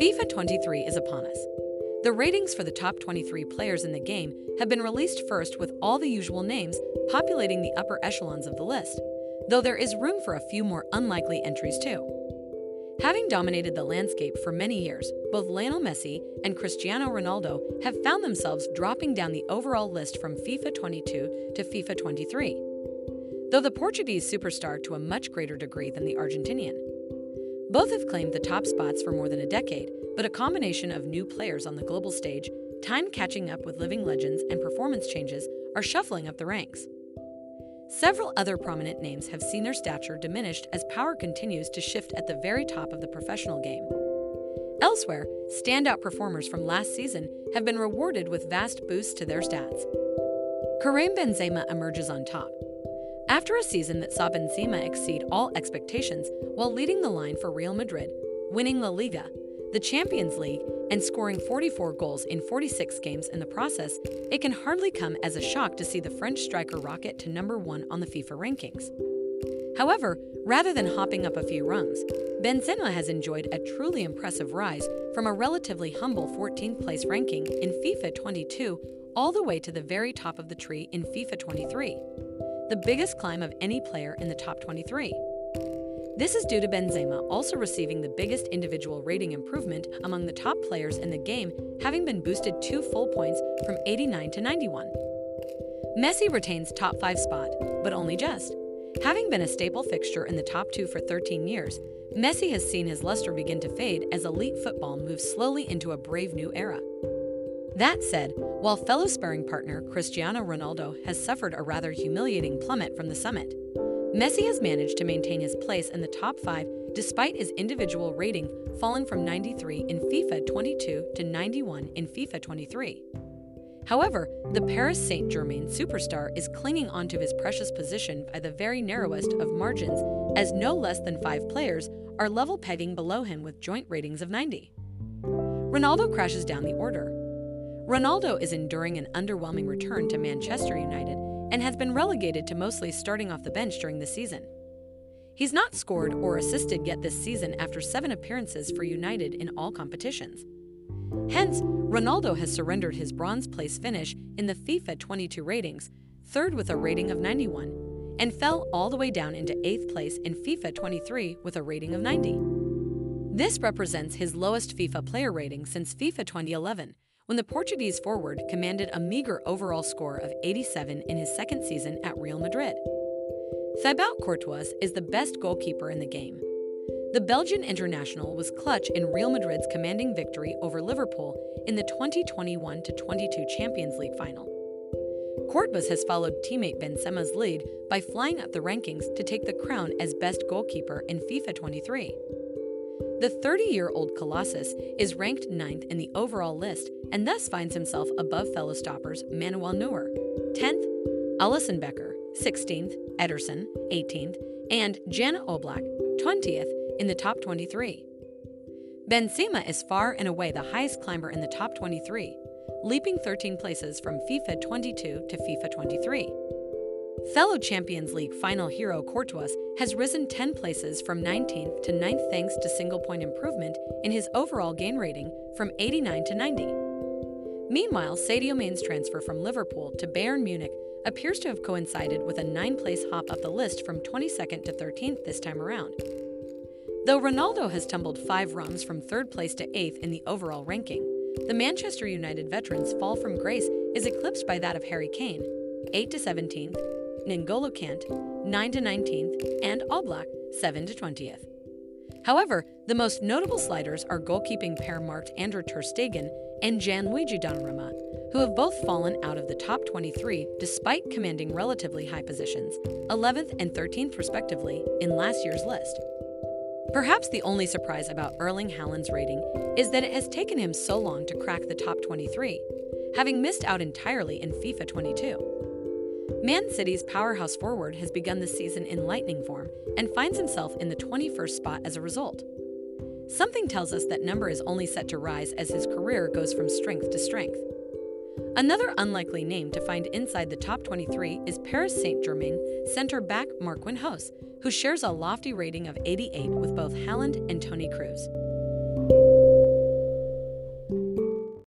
FIFA 23 is upon us. The ratings for the top 23 players in the game have been released first, with all the usual names populating the upper echelons of the list, though there is room for a few more unlikely entries too. Having dominated the landscape for many years, both Lionel Messi and Cristiano Ronaldo have found themselves dropping down the overall list from FIFA 22 to FIFA 23, though the Portuguese superstar to a much greater degree than the Argentinian. Both have claimed the top spots for more than a decade, but a combination of new players on the global stage, time catching up with living legends, and performance changes are shuffling up the ranks. Several other prominent names have seen their stature diminished as power continues to shift at the very top of the professional game. Elsewhere, standout performers from last season have been rewarded with vast boosts to their stats. Kareem Benzema emerges on top, after a season that saw Benzema exceed all expectations while leading the line for Real Madrid, winning La Liga, the Champions League, and scoring 44 goals in 46 games in the process, it can hardly come as a shock to see the French striker rocket to #1 on the FIFA rankings. However, rather than hopping up a few rungs, Benzema has enjoyed a truly impressive rise from a relatively humble 14th place ranking in FIFA 22 all the way to the very top of the tree in FIFA 23. The biggest climb of any player in the top 23. This is due to Benzema also receiving the biggest individual rating improvement among the top players in the game, having been boosted 2 full points from 89 to 91. Messi retains top 5 spot, but only just. Having been a staple fixture in the top 2 for 13 years, Messi has seen his luster begin to fade as elite football moves slowly into a brave new era. That said, while fellow sparring partner Cristiano Ronaldo has suffered a rather humiliating plummet from the summit, Messi has managed to maintain his place in the top 5 despite his individual rating falling from 93 in FIFA 22 to 91 in FIFA 23. However, the Paris Saint-Germain superstar is clinging onto his precious position by the very narrowest of margins, as no less than 5 players are level pegging below him with joint ratings of 90. Ronaldo crashes down the order. Ronaldo is enduring an underwhelming return to Manchester United and has been relegated to mostly starting off the bench during the season. He's not scored or assisted yet this season after 7 appearances for United in all competitions. Hence, Ronaldo has surrendered his bronze place finish in the FIFA 22 ratings, 3rd with a rating of 91, and fell all the way down into 8th place in FIFA 23 with a rating of 90. This represents his lowest FIFA player rating since FIFA 2011, when the Portuguese forward commanded a meager overall score of 87 in his second season at Real Madrid. Thibaut Courtois is the best goalkeeper in the game. The Belgian international was clutch in Real Madrid's commanding victory over Liverpool in the 2021-22 Champions League final. Courtois has followed teammate Benzema's lead by flying up the rankings to take the crown as best goalkeeper in FIFA 23. The 30-year-old Colossus is ranked 9th in the overall list and thus finds himself above fellow stoppers Manuel Neuer, 10th, Alisson Becker, 16th, Ederson, 18th, and Jana Oblak, 20th, in the top 23. Benzema is far and away the highest climber in the top 23, leaping 13 places from FIFA 22 to FIFA 23. Fellow Champions League final hero Courtois has risen 10 places from 19th to 9th thanks to single-point improvement in his overall game rating from 89 to 90. Meanwhile, Sadio Mane's transfer from Liverpool to Bayern Munich appears to have coincided with a 9-place hop up the list from 22nd to 13th this time around. Though Ronaldo has tumbled 5 rungs from 3rd place to 8th in the overall ranking, the Manchester United veteran's fall from grace is eclipsed by that of Harry Kane, 8 to 17th, N'Golo Kanté, 9 to 19th, and Oblak, 7 to 20th. However, the most notable sliders are goalkeeping pair Marc-André ter Stegen and Gianluigi Donnarumma, who have both fallen out of the top 23 despite commanding relatively high positions, 11th and 13th respectively, in last year's list. Perhaps the only surprise about Erling Haaland's rating is that it has taken him so long to crack the top 23, having missed out entirely in FIFA 22. Man City's powerhouse forward has begun the season in lightning form and finds himself in the 21st spot as a result. Something tells us that number is only set to rise as his career goes from strength to strength. Another unlikely name to find inside the top 23 is Paris Saint-Germain center-back Marquinhos, who shares a lofty rating of 88 with both Haaland and Toni Kroos.